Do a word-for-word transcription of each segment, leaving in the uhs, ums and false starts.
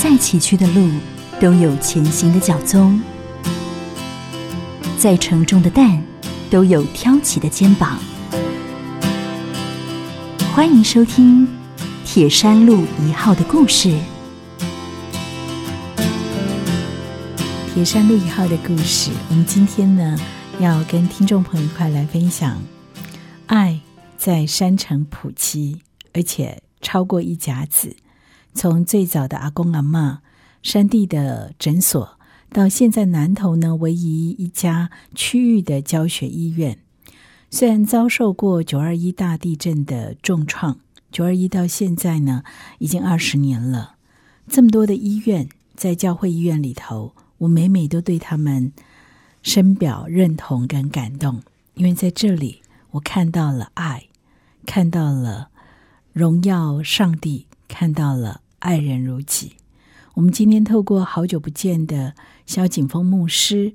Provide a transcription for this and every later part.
再崎岖的路都有前行的脚踪，再沉重的担都有挑起的肩膀。欢迎收听铁山路一号的故事。铁山路一号的故事，我们今天呢要跟听众朋友一块来分享爱在山城普及，而且超过一甲子。从最早的阿公阿嬷、山地的诊所，到现在南投呢唯一一家区域的教学医院。虽然遭受过九二一大地震的重创，九二一到现在呢已经二十年了。这么多的医院，在教会医院里头，我每每都对他们深表认同跟感动，因为在这里我看到了爱，看到了荣耀上帝，看到了爱人如己。我们今天透过好久不见的萧景峰牧师，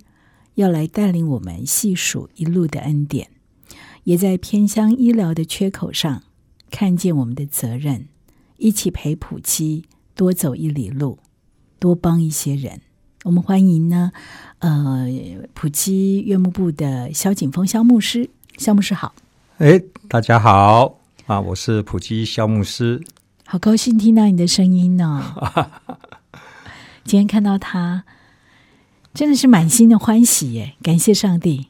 要来带领我们细数一路的恩典，也在偏乡医疗的缺口上看见我们的责任，一起陪普及多走一里路，多帮一些人。我们欢迎呢呃，普及院牧部的萧景峰萧牧师。萧牧师好。哎，大家好啊，我是普及萧牧师，好高兴听到你的声音呢、哦、今天看到他真的是满心的欢喜耶，感谢上帝。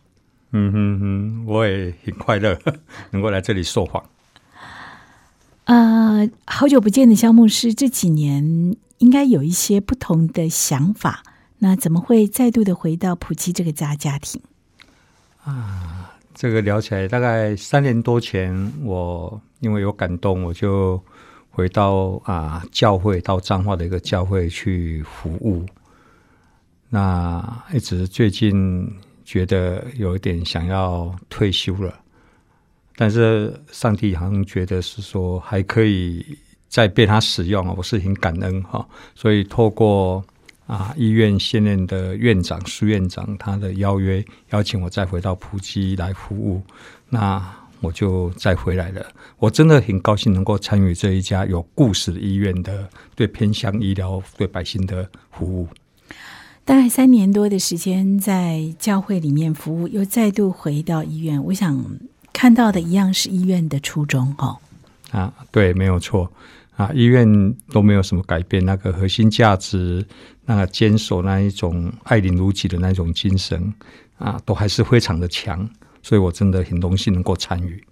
嗯哼哼，我也很快乐能够来这里说话。呃，好久不见的萧牧师，这几年应该有一些不同的想法，那怎么会再度的回到普及这个家家庭啊？这个聊起来大概三年多前，我因为有感动，我就回到啊教会，到彰化的一个教会去服务。那一直最近觉得有一点想要退休了，但是上帝好像觉得是说还可以再被他使用，我是很感恩哈。所以透过啊医院现任的院长苏院长他的邀约，邀请我再回到普及来服务，那我就再回来了。我真的很高兴能够参与这一家有故事的医院的对偏乡医疗对百姓的服务。大概三年多的时间在教会里面服务，又再度回到医院，我想看到的一样是医院的初衷、哦啊、对，没有错啊，医院都没有什么改变，那个核心价值，那个坚守那一种爱邻如己的那种精神啊，都还是非常的强，所以我真的很荣幸能够参与。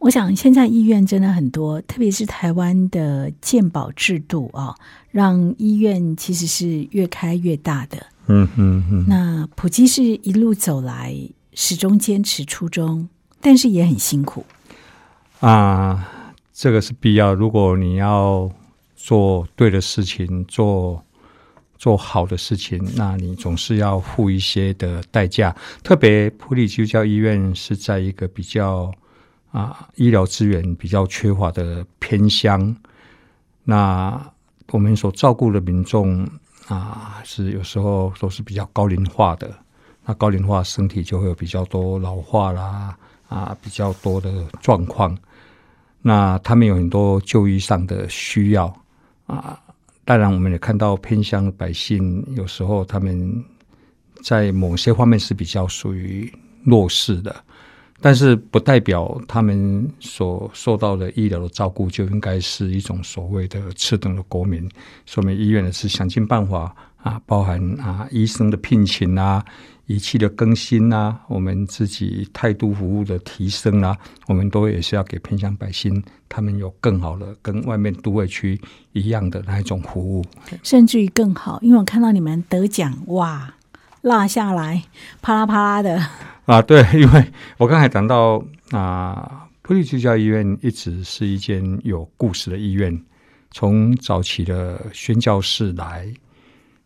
我想现在医院真的很多，特别是台湾的健保制度啊、哦，让医院其实是越开越大的。嗯嗯嗯。那普及是一路走来，始终坚持初衷，但是也很辛苦啊。这个是必要，如果你要做对的事情，做做好的事情，那你总是要付一些的代价。特别埔里基督教医院是在一个比较啊医疗资源比较缺乏的偏乡，那我们所照顾的民众啊，是有时候都是比较高龄化的，那高龄化身体就会有比较多老化啦啊，比较多的状况。那他们有很多就医上的需要啊，当然我们也看到偏乡百姓有时候他们在某些方面是比较属于弱势的，但是不代表他们所受到的医疗的照顾就应该是一种所谓的次等的国民。所以我们医院是想尽办法啊，包含啊医生的聘请啊，仪器的更新啊，我们自己态度服务的提升啊，我们都也是要给偏乡百姓他们有更好的跟外面都会区一样的那一种服务，甚至于更好。因为我看到你们得奖，哇，落下来啪啦啪啦的啊。对，因为我刚才讲到啊，埔里基督教医院一直是一间有故事的医院，从早期的宣教士来，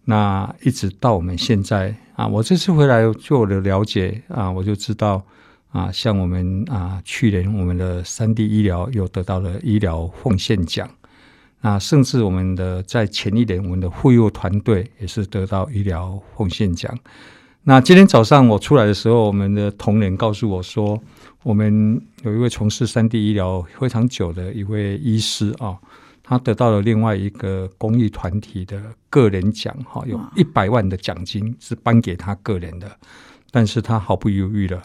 那一直到我们现在啊，我这次回来就我的了解啊，我就知道啊，像我们啊，去年我们的山地医疗又得到了医疗奉献奖，那甚至我们的在前一年我们的妇幼团队也是得到医疗奉献奖。那今天早上我出来的时候，我们的同仁告诉我说，我们有一位从事山地医疗非常久的一位医师啊，他得到了另外一个公益团体的个人奖，有一百万的奖金是颁给他个人的，但是他毫不犹豫了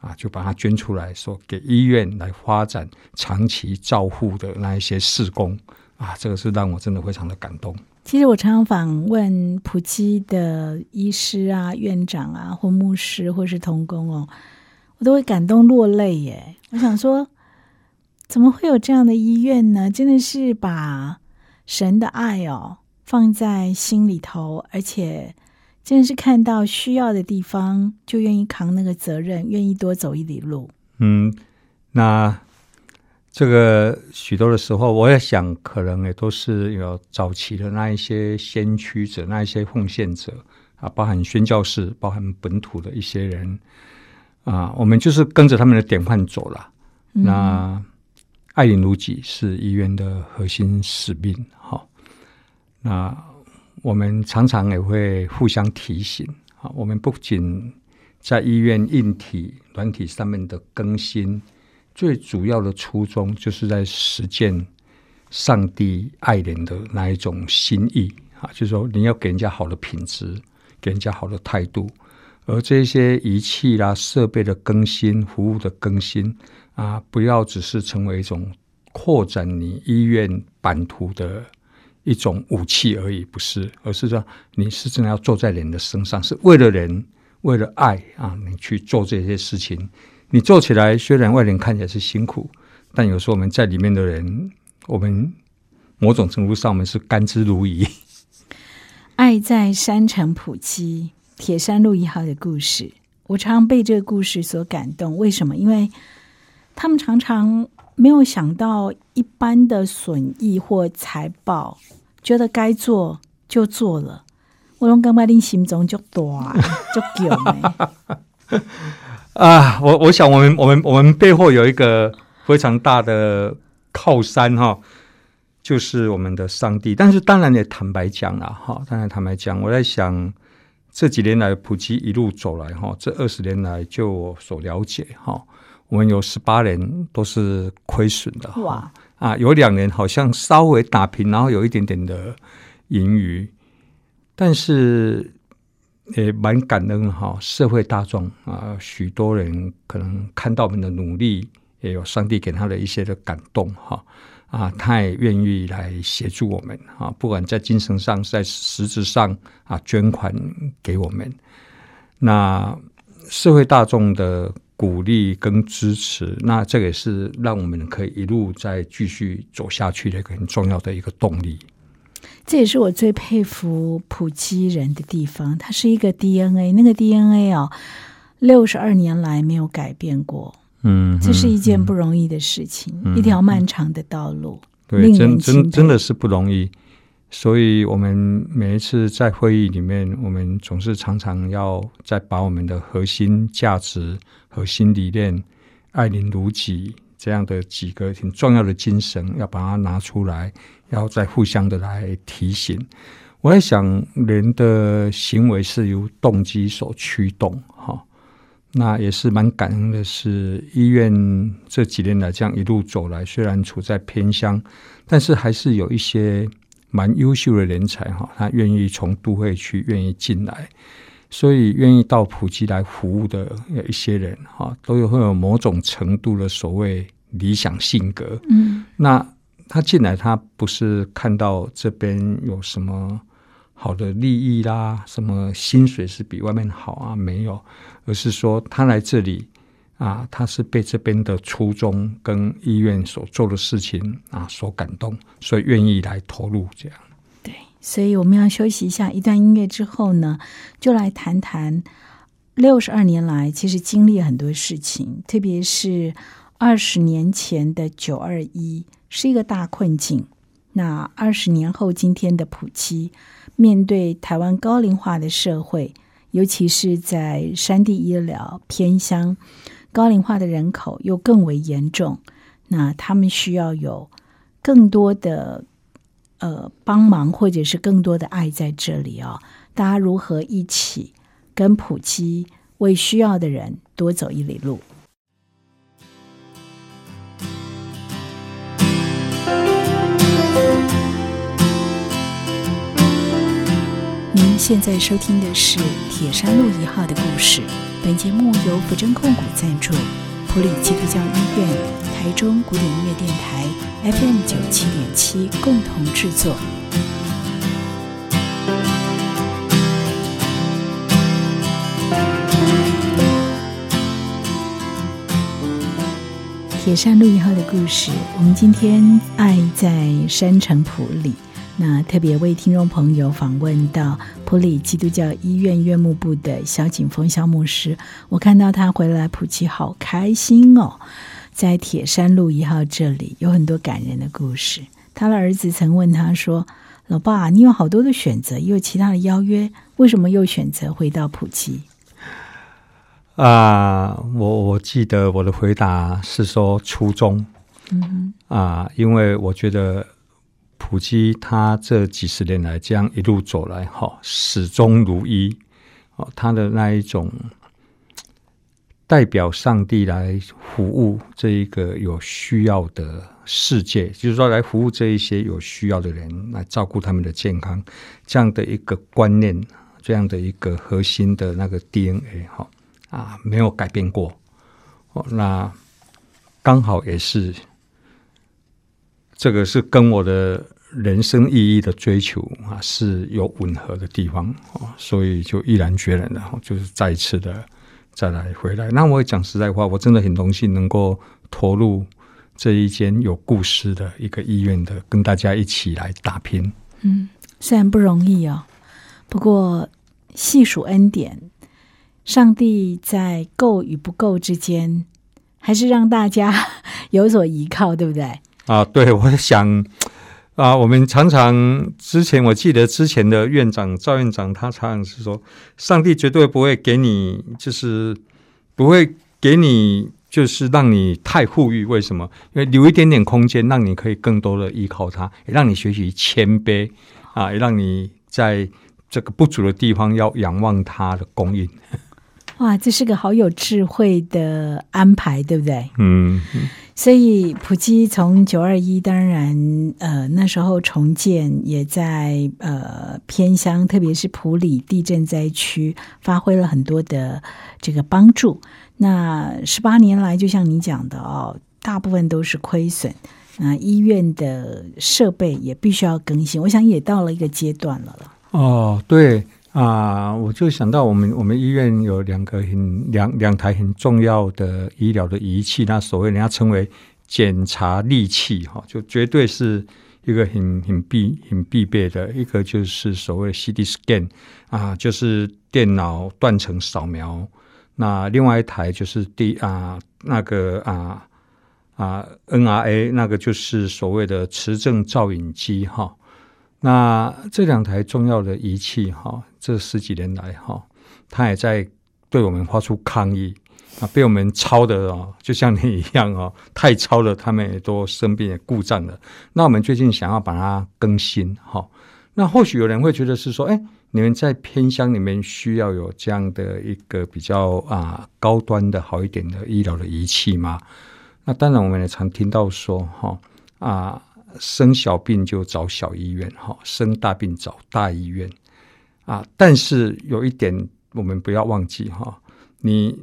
啊，就把它捐出来，说给医院来发展长期照护的那一些志工啊，这个是让我真的非常的感动。其实我常常访问埔基的医师啊、院长啊，或牧师，或是同工哦，我都会感动落泪耶。我想说，怎么会有这样的医院呢？真的是把神的爱哦放在心里头，而且真的是看到需要的地方就愿意扛那个责任，愿意多走一里路。嗯，那这个许多的时候我也想可能也都是有早期的那一些先驱者，那一些奉献者啊，包含宣教士，包含本土的一些人啊，我们就是跟着他们的典范走了。嗯，那爱邻如己是医院的核心使命。好，那我们常常也会互相提醒，我们不仅在医院硬体软体上面的更新，最主要的初衷就是在实践上帝爱人的那一种心意，就是说你要给人家好的品质，给人家好的态度，而这些仪器啦、设备的更新、服务的更新啊，不要只是成为一种扩展你医院版图的一种武器而已，不是，而是说你是真的要做在人的身上，是为了人，为了爱啊，你去做这些事情。你做起来虽然外人看起来是辛苦，但有时候我们在里面的人，我们某种程度上我们是甘之如饴。爱在山城埔基铁山路一号的故事，我常被这个故事所感动。为什么？因为他们常常没有想到一般的损益或财报，觉得该做就做了。我都感觉你心中很大很强的啊，我我想我们我们我们背后有一个非常大的靠山哈，就是我们的上帝。但是当然也坦白讲啦哈，当然坦白讲，我在想这几年来埔基一路走来哈，这二十年来就我所了解哈，我们有十八年都是亏损的哇啊，有两年好像稍微打平，然后有一点点的盈余，但是也蛮感恩哈，社会大众啊，许多人可能看到我们的努力，也有上帝给他的一些的感动哈啊，他也愿意来协助我们啊，不管在精神上，在实质上啊，捐款给我们。那社会大众的鼓励跟支持，那这个也是让我们可以一路再继续走下去的一个很重要的一个动力。这也是我最佩服埔基人的地方，它是一个 D N A， 那个 D N A 哦，六十二年来没有改变过。嗯，这是一件不容易的事情，嗯、一条漫长的道路，嗯、对，真真真的是不容易。所以我们每一次在会议里面，我们总是常常要再把我们的核心价值、核心理念、爱邻如己这样的几个很重要的精神，要把它拿出来，要再互相的来提醒。我在想，人的行为是由动机所驱动哈。那也是蛮感恩的是，医院这几年来这样一路走来，虽然处在偏乡，但是还是有一些蛮优秀的人才哈，他愿意从都会区愿意进来，所以愿意到埔基来服务的有一些人哈，都有会有某种程度的所谓理想性格。嗯，那他进来，他不是看到这边有什么好的利益啦，什么薪水是比外面好啊，没有，而是说他来这里啊，他是被这边的初衷跟医院所做的事情啊所感动，所以愿意来投入这样。对，所以我们要休息一下，一段音乐之后呢，就来谈谈六十二年来其实经历很多事情，特别是二十年前的九二一是一个大困境。那二十年后今天的埔基，面对台湾高龄化的社会，尤其是在山地医疗偏乡，高龄化的人口又更为严重，那他们需要有更多的呃帮忙，或者是更多的爱在这里哦。大家如何一起跟埔基为需要的人多走一里路？现在收听的是铁山路一号的故事，本节目由福珍控股赞助，埔里基督教医院、台中古典音乐电台 F M 九十七点七 共同制作。铁山路一号的故事，我们今天爱在山城埔里，那特别为听众朋友访问到埔里基督教医院院牧部的萧景峰萧牧师。我看到他回来埔基好开心哦，在铁山路一号这里有很多感人的故事。他的儿子曾问他说，老爸，你有好多的选择，也有其他的邀约，为什么又选择回到埔基啊、呃，我我记得我的回答是说初衷，嗯啊、呃，因为我觉得埔基他这几十年来这样一路走来，哈、哦，始终如一，哦，他的那一种代表上帝来服务这一个有需要的世界，就是说来服务这一些有需要的人，来照顾他们的健康，这样的一个观念，这样的一个核心的那个 D N A， 哈、哦。啊，没有改变过、哦、那刚好也是这个是跟我的人生意义的追求、啊、是有吻合的地方、哦、所以就毅然决然的、哦、就是再一次的再来回来。那我也讲实在话，我真的很荣幸能够投入这一间有故事的一个医院的，跟大家一起来打拼。嗯，虽然不容易哦，不过细数恩典，上帝在够与不够之间，还是让大家有所依靠，对不对？啊，对，我想啊，我们常常之前，我记得之前的院长赵院长，他常常是说，上帝绝对不会给你，就是不会给你，就是让你太富裕。为什么？因为留一点点空间，让你可以更多的依靠他，也让你学习谦卑啊，也让你在这个不足的地方要仰望他的供应。哇，这是个好有智慧的安排，对不对？嗯，所以埔基从九二一，当然呃那时候重建，也在呃偏乡，特别是埔里地震灾区，发挥了很多的这个帮助。那十八年来，就像你讲的哦，大部分都是亏损。那、呃、医院的设备也必须要更新，我想也到了一个阶段了了。哦，对。啊、呃，我就想到我们我们医院有两个很两两台很重要的医疗的仪器，那所谓人家称为检查利器、哦、就绝对是一个很很必很必备的一个，就是所谓 C T scan 啊、呃，就是电脑断层扫描。那另外一台就是第啊、呃、那个啊啊、呃呃、M R I 那个就是所谓的磁振造影机哈。哦，那这两台重要的仪器哈，这十几年来哈，它也在对我们发出抗议啊，被我们抄的哦，就像你一样哦，太抄了，他们也都生病也故障了。那我们最近想要把它更新哈，那或许有人会觉得是说，哎，你们在偏乡里面需要有这样的一个比较啊高端的好一点的医疗的仪器吗？那当然，我们也常听到说哈啊。生小病就找小医院，生大病找大医院啊！但是有一点我们不要忘记哈，你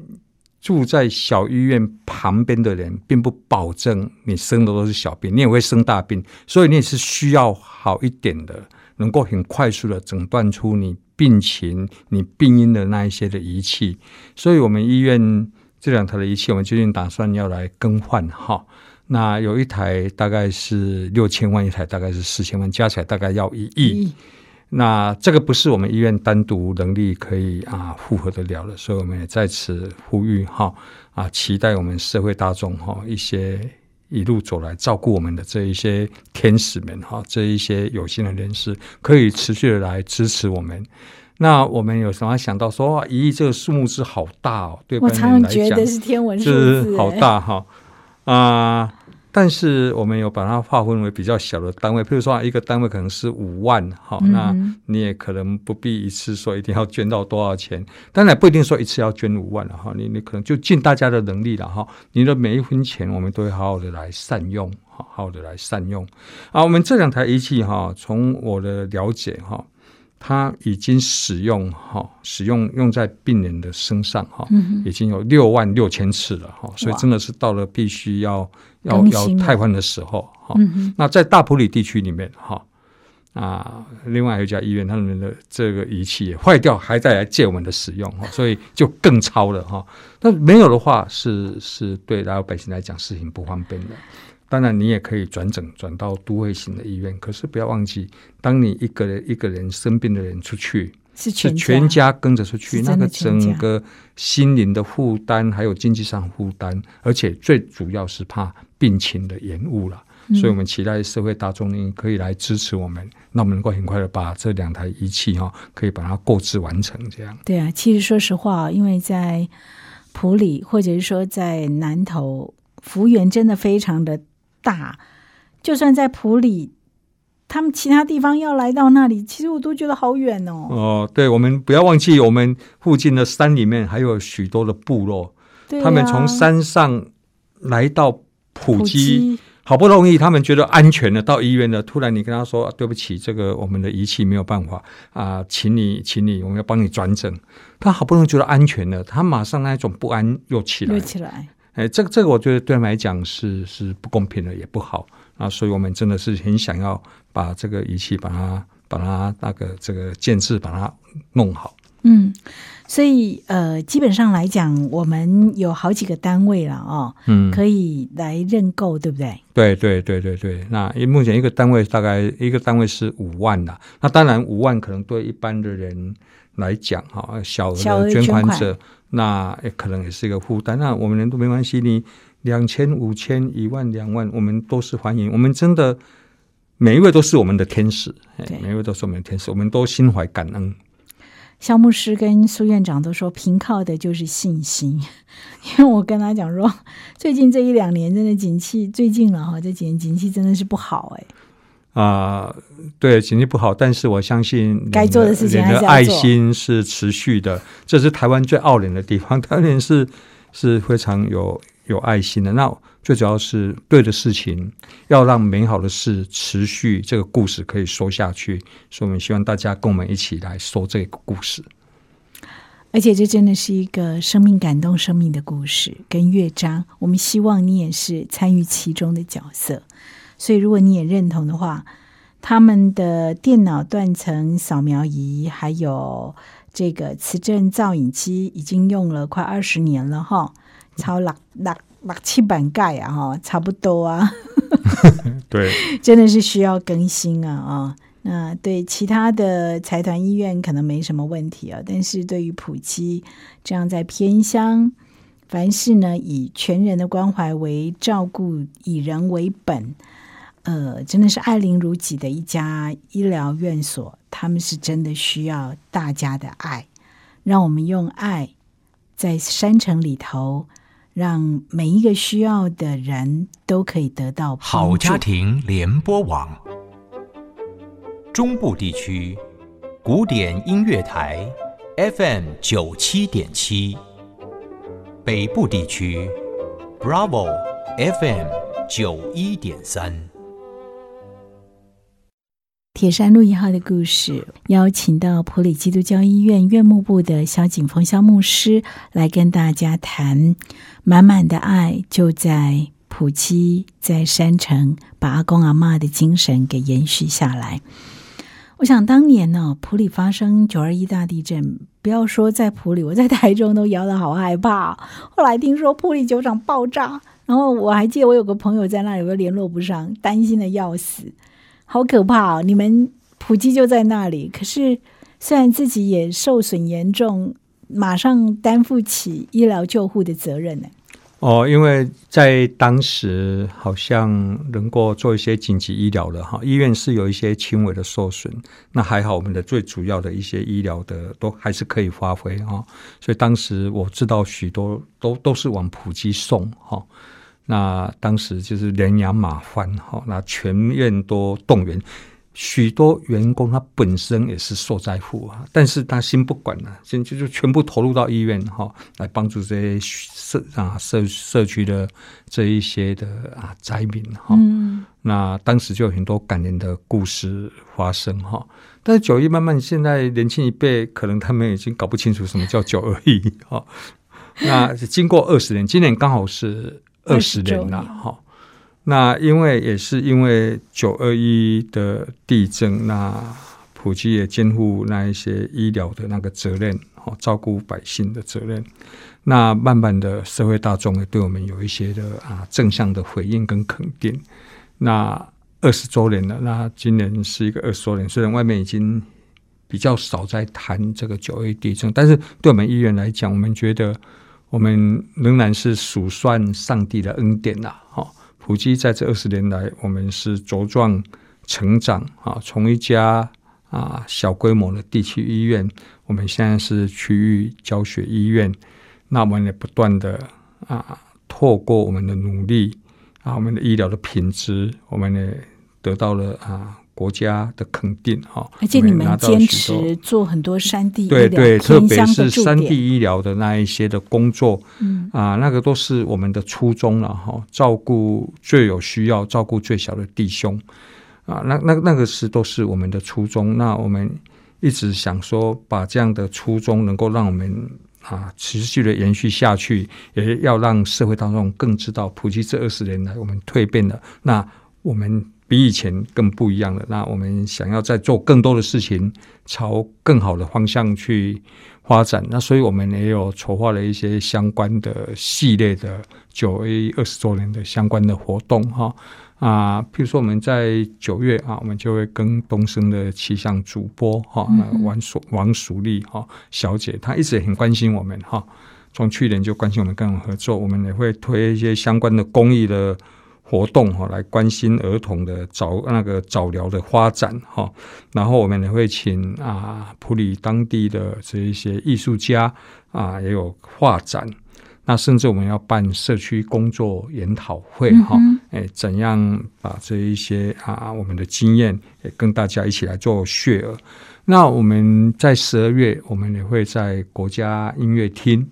住在小医院旁边的人，并不保证你生的都是小病，你也会生大病，所以你也是需要好一点的，能够很快速的诊断出你病情、你病因的那一些的仪器。所以我们医院这两台的仪器，我们最近打算要来更换哈。那有一台大概是六千万，一台大概是四千万，加起来大概要一亿。嗯、那这个不是我们医院单独能力可以啊负荷得了的，所以我们也在此呼吁哈啊，期待我们社会大众哈一些一路走来照顾我们的这一些天使们哈，这一些有心的人士可以持续的来支持我们。那我们有时候想到说一亿这个数目字好大哦，对我常常觉得是天文数字，好大哈、哦、啊。但是我们有把它划分为比较小的单位，譬如说一个单位可能是五万、哦嗯、那你也可能不必一次说一定要捐到多少钱，当然不一定说一次要捐五万、哦、你, 你可能就尽大家的能力了、哦、你的每一分钱我们都会好好的来善用，好好的来善用啊。我们这两台仪器、哦、从我的了解、哦、它已经使用使用用在病人的身上、嗯、已经有六万六千次了，所以真的是到了必须要要要汰换的时候、嗯、那在大埔里地区里面啊，另外有一家医院他们的这个仪器也坏掉还在来借我们的使用，所以就更超了。那没有的话 是, 是对老百姓来讲事情不方便的，当然你也可以转诊转到都会型的医院，可是不要忘记当你一个人一个人生病的人出去是 全, 是全家跟着出去，那个整个心灵的负担还有经济上负担，而且最主要是怕病情的延误了。所以我们期待社会大众可以来支持我们，那我们能够很快的把这两台仪器、哦、可以把它购置完成这样。对啊，其实说实话，因为在埔里或者是说在南投幅员真的非常的大，就算在埔里他们其他地方要来到那里其实我都觉得好远哦。哦，对，我们不要忘记我们附近的山里面还有许多的部落、啊、他们从山上来到埔基，好不容易他们觉得安全了到医院了，突然你跟他说、啊、对不起这个我们的仪器没有办法啊，请你请你我们要帮你转诊，他好不容易觉得安全了，他马上那种不安又起来又起来、哎、这个这个我觉得对他们来讲是是不公平的也不好啊，所以我们真的是很想要把这个仪器把它把它那个这个建制把它弄好。嗯，所以呃，基本上来讲，我们有好几个单位了哦，嗯，可以来认购，对不对？对对对对对。那目前一个单位大概一个单位是五万啦，那当然五万可能对一般的人来讲哈，小额的捐款者，那可能也是一个负担。那我们人都没关系，你两千、五千、一万、两万，我们都是欢迎，我们真的每一位都是我们的天使，每一位都是我们的天使，我们都心怀感恩。肖牧师跟苏院长都说凭靠的就是信心，因为我跟他讲说最近这一两年真的景气最近了这几年景气真的是不好哎、欸呃。对，景气不好，但是我相信该做的事情还是要做，爱心是持续的，这是台湾最傲人的地方，台湾人是是非常有有爱心的，那最主要是对的事情，要让美好的事持续，这个故事可以说下去，所以我们希望大家跟我们一起来说这个故事，而且这真的是一个生命感动生命的故事跟乐章，我们希望你也是参与其中的角色，所以如果你也认同的话，他们的电脑断层扫描仪还有这个磁振造影机已经用了快二十年了哈，超六六六七版盖啊，差不多啊。对，真的是需要更新啊啊！那对其他的财团医院可能没什么问题啊，但是对于埔基这样在偏乡，凡事呢以全人的关怀为照顾，以人为本，呃，真的是爱邻如己的一家医疗院所，他们是真的需要大家的爱，让我们用爱在山城里头。让每一个需要的人都可以得到帮助。好家庭联播网，中部地区古典音乐台 F M 九十七点七， 北部地区 Bravo F M 九十一点三。 铁山路一号的故事，邀请到埔里基督教医院院牧部的萧景峰萧牧师来跟大家谈满满的爱就在埔基，在山城，把阿公阿嬷的精神给延续下来。我想当年呢、哦，埔里发生九二一大地震，不要说在埔里，我在台中都摇得好害怕。后来听说埔里酒厂爆炸，然后我还记得我有个朋友在那里，我联络不上，担心的要死，好可怕哦！你们埔基就在那里，可是虽然自己也受损严重，马上担负起医疗救护的责任呢。哦，因为在当时好像能够做一些紧急医疗的哈，医院是有一些轻微的受损，那还好我们的最主要的一些医疗的都还是可以发挥哈、哦，所以当时我知道许多都都是往埔基送哈。哦，那当时就是人仰马翻，那全院都动员，许多员工他本身也是受灾户啊，但是他心不管啊，就就全部投入到医院哈、哦，来帮助这些社啊社社区的这一些的啊灾民哈、哦嗯。那当时就有很多感人的故事发生哈、哦。但是九一慢慢现在年轻一辈可能他们已经搞不清楚什么叫九二一哈。那经过二十年，今年刚好是二十年了哈。那因为也是因为九二一的地震，那普及也肩负那一些医疗的那个责任，照顾百姓的责任。那慢慢的社会大众也对我们有一些的啊正向的回应跟肯定。那二十周年了，那今年是一个二十周年，虽然外面已经比较少在谈这个九二一地震，但是对我们医院来讲，我们觉得我们仍然是数算上帝的恩典啦、啊，哈。普及在这二十年来，我们是茁壮成长啊！从一家啊小规模的地区医院，我们现在是区域教学医院。那我们也不断的啊，透过我们的努力啊，我们的医疗的品质，我们也得到了啊国家的肯定哈、啊。而且你们坚持做很多山地医疗，对对，特别是山地医疗的那一些的工作。嗯啊，那个都是我们的初衷了哈，照顾最有需要、照顾最小的弟兄啊，那那那个是都是我们的初衷。那我们一直想说，把这样的初衷能够让我们啊持续的延续下去，也要让社会当中更知道，普及这二十年来我们蜕变了，那我们比以前更不一样了。那我们想要再做更多的事情，朝更好的方向去发展。那所以我们也有筹划了一些相关的系列的九一二十周年的相关的活动哈啊，譬如说我们在九月啊，我们就会跟东森的气象主播哈、啊嗯、王淑王淑丽哈、啊、小姐，她一直很关心我们哈、啊，从去年就关心我们跟我们合作，我们也会推一些相关的公益的活动哈，来关心儿童的早那个早疗的发展哈，然后我们也会请啊埔里当地的这一些艺术家啊，也有画展，那甚至我们要办社区工作研讨会哈、嗯哎，怎样把这一些啊我们的经验也跟大家一起来做 share。 那我们在十二月，我们也会在国家音乐厅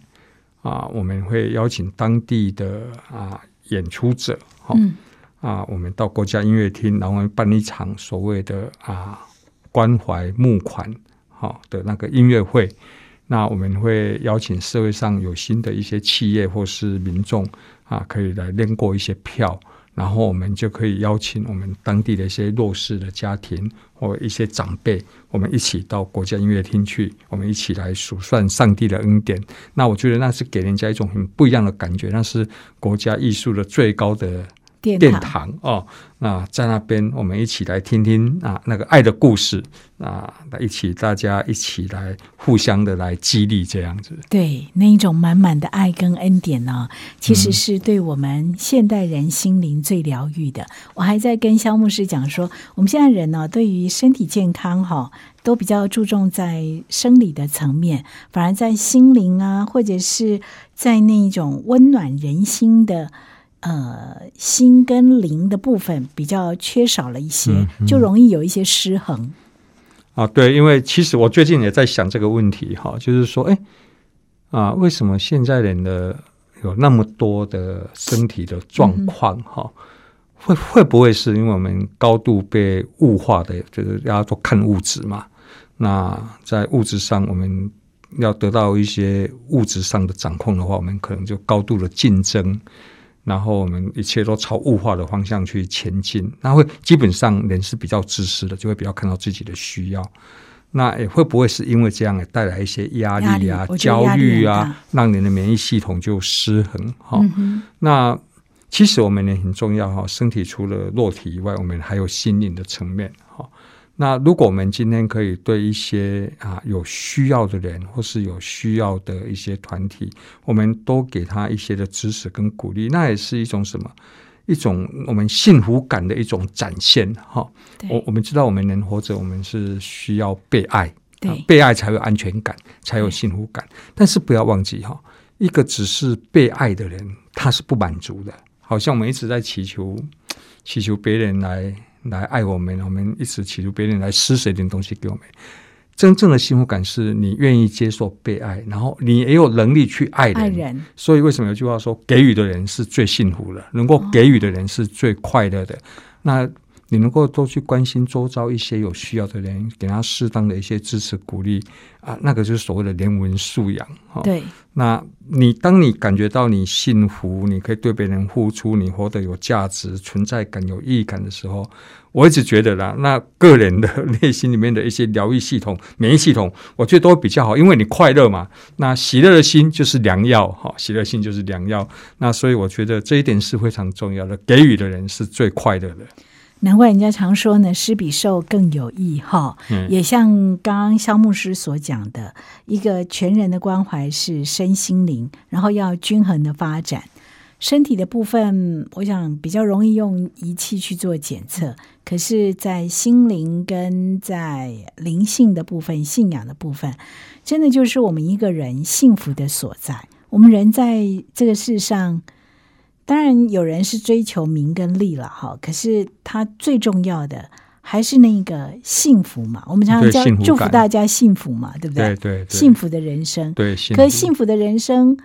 啊，我们会邀请当地的啊演出者。嗯啊，我们到国家音乐厅，然后办一场所谓的啊关怀募款好、哦、的那个音乐会。那我们会邀请社会上有新的一些企业或是民众啊，可以来认购一些票，然后我们就可以邀请我们当地的一些弱势的家庭或一些长辈，我们一起到国家音乐厅去，我们一起来数算上帝的恩典。那我觉得那是给人家一种很不一样的感觉，那是国家艺术的最高的殿 堂, 殿堂哦。那在那边我们一起来听听啊那个爱的故事啊，一起大家一起来互相的来激励这样子。对，那一种满满的爱跟恩典呢、哦，其实是对我们现代人心灵最疗愈的。嗯、我还在跟萧牧师讲说，我们现在人呢、哦，对于身体健康哈、哦，都比较注重在生理的层面，反而在心灵啊，或者是在那一种温暖人心的。呃，心跟灵的部分比较缺少了一些、嗯嗯、就容易有一些失衡啊。对，因为其实我最近也在想这个问题哈，就是说哎啊，为什么现在人的有那么多的身体的状况哈、嗯，会会不会是因为我们高度被物化的，就是大家都看物质嘛，那在物质上我们要得到一些物质上的掌控的话，我们可能就高度的竞争，然后我们一切都朝物化的方向去前进，那会基本上人是比较自私的，就会比较看到自己的需要。那也会不会是因为这样带来一些压力啊、压力焦虑啊，让人的免疫系统就失衡、嗯哦、那其实我们也很重要，身体除了肉体以外，我们还有心灵的层面、哦、那如果我们今天可以对一些、啊、有需要的人或是有需要的一些团体，我们都给他一些的支持跟鼓励，那也是一种什么，一种我们幸福感的一种展现、哦、我, 我们知道我们人活着，我们是需要被爱、呃、被爱才有安全感，才有幸福感。但是不要忘记、哦、一个只是被爱的人，他是不满足的，好像我们一直在祈求祈求别人来来爱我们，我们一直祈求别人来施舍一点东西给我们。真正的幸福感是你愿意接受被爱，然后你也有能力去爱人。爱人，所以为什么有句话说，给予的人是最幸福的，能够给予的人是最快乐的。哦、那你能够多去关心周遭一些有需要的人，给他适当的一些支持鼓励啊，那个就是所谓的人文素养、哦、对。那你当你感觉到你幸福，你可以对别人付出，你活得有价值、存在感、有意义感的时候，我一直觉得啦，那个人的内心里面的一些疗愈系统、免疫系统，我觉得都比较好，因为你快乐嘛。那喜乐的心就是良药、哦、喜乐心就是良药。那所以我觉得这一点是非常重要的，给予的人是最快乐的。难怪人家常说呢，施比受更有益哈、嗯。也像刚刚萧牧师所讲的，一个全人的关怀是身心灵，然后要均衡的发展。身体的部分，我想比较容易用仪器去做检测，可是在心灵跟在灵性的部分、信仰的部分，真的就是我们一个人幸福的所在。我们人在这个世上，当然有人是追求名跟利了哈，可是他最重要的还是那个幸福嘛。我们常常叫祝福大家幸福嘛， 对, 对不 对, 对, 对, 对幸福的人生，对，幸福。可是幸福的人生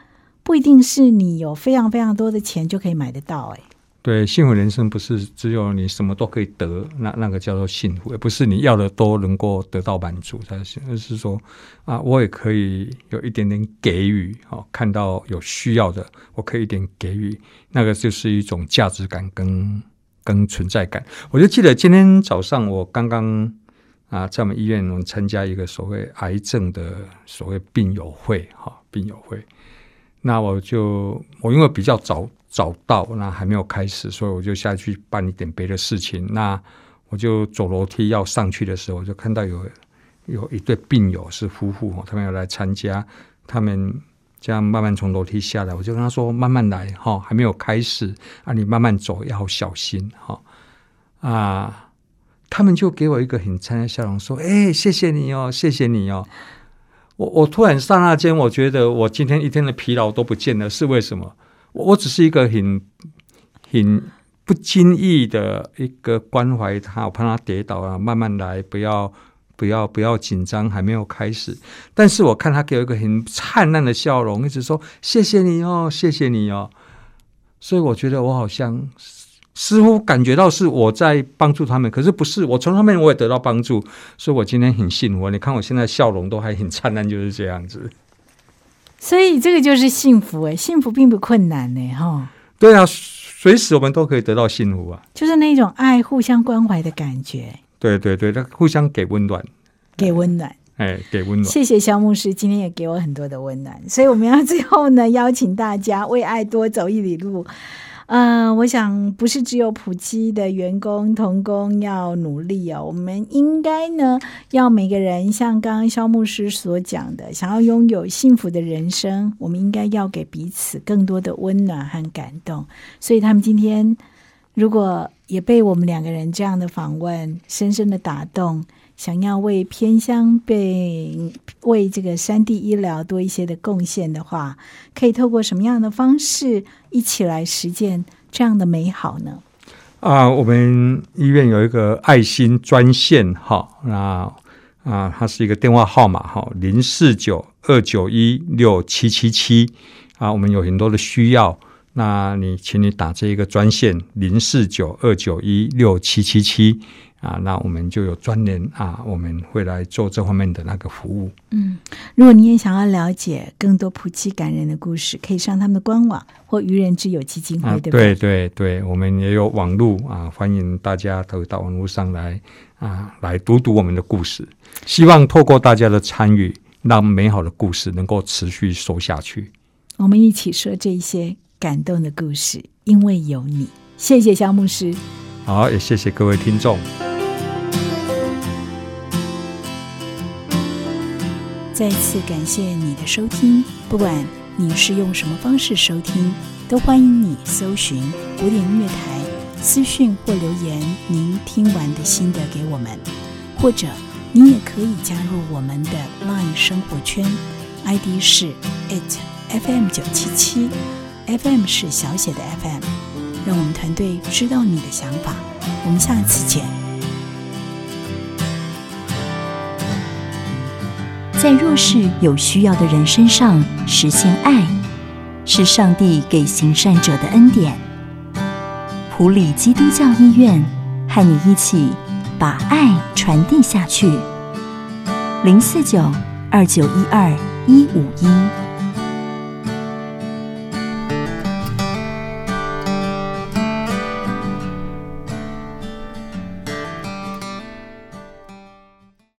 不一定是你有非常非常多的钱就可以买得到、欸、对，幸福人生不是只有你什么都可以得， 那, 那个叫做幸福，而不是你要的都能够得到满足才是，而是说啊，我也可以有一点点给予、哦、看到有需要的我可以一点给予，那个就是一种价值感 跟, 跟存在感。我就记得今天早上我刚刚、啊、在我们医院我们参加一个所谓癌症的所谓病友会、哦、病友会，那我就我因为比较早早到，那还没有开始，所以我就下去办一点别的事情。那我就走楼梯要上去的时候，我就看到有有一对病友是夫妇、哦、他们要来参加，他们这样慢慢从楼梯下来，我就跟他说慢慢来、哦、还没有开始啊，你慢慢走要小心、哦、啊，他们就给我一个很灿烂的笑容说，哎，谢谢你哦，谢谢你哦。我我突然刹那间我觉得我今天一天的疲劳都不见了，是为什么？我我只是一个很很不经意的一个关怀他，我怕他跌倒啊，慢慢来，不要不要不要紧张，还没有开始。但是我看他给我一个很灿烂的笑容，一直说谢谢你哦，谢谢你哦。所以我觉得我好像似乎感觉到是我在帮助他们，可是不是，我从他们我也得到帮助，所以我今天很幸福。你看我现在笑容都还很灿烂，就是这样子。所以这个就是幸福耶，幸福并不困难耶、哦、对啊，随时我们都可以得到幸福啊，就是那种爱互相关怀的感觉。对对对，互相给温暖，给温暖，哎，给温暖。谢谢萧牧师，今天也给我很多的温暖。所以我们要最后呢，邀请大家为爱多走一里路。呃，我想不是只有埔基的员工同工要努力哦，我们应该呢要每个人像刚刚萧牧师所讲的，想要拥有幸福的人生，我们应该要给彼此更多的温暖和感动。所以他们今天如果也被我们两个人这样的访问深深的打动，想要为偏乡被为这个山地医疗多一些的贡献的话，可以透过什么样的方式一起来实践这样的美好呢？啊，我们医院有一个爱心专线哈，那啊，它是一个电话号码哈，零四九二九一六七七七啊，我们有很多的需要。那你请你打这一个专线零四九二九一六七七七啊，那我们就有专人啊，我们会来做这方面的那个服务。嗯，如果你也想要了解更多埔基感人的故事，可以上他们的官网或愚人之友基金会、啊、对不对？对对对，我们也有网路啊，欢迎大家都到网路上来啊，来读读我们的故事。希望透过大家的参与，让美好的故事能够持续说下去。我们一起说这些感动的故事，因为有你。谢谢萧牧师。好，也谢谢各位听众。再次感谢你的收听，不管你是用什么方式收听，都欢迎你搜寻古典音乐台，私讯或留言您听完的心得给我们，或者你也可以加入我们的 LINE 生活圈， I D 是 艾特 F M 九七七，F M 是小写的 F M， 让我们团队知道你的想法，我们下次见。在弱势有需要的人身上实现爱，是上帝给行善者的恩典。埔里基督教医院和你一起把爱传递下去。零四九二九一二一五一。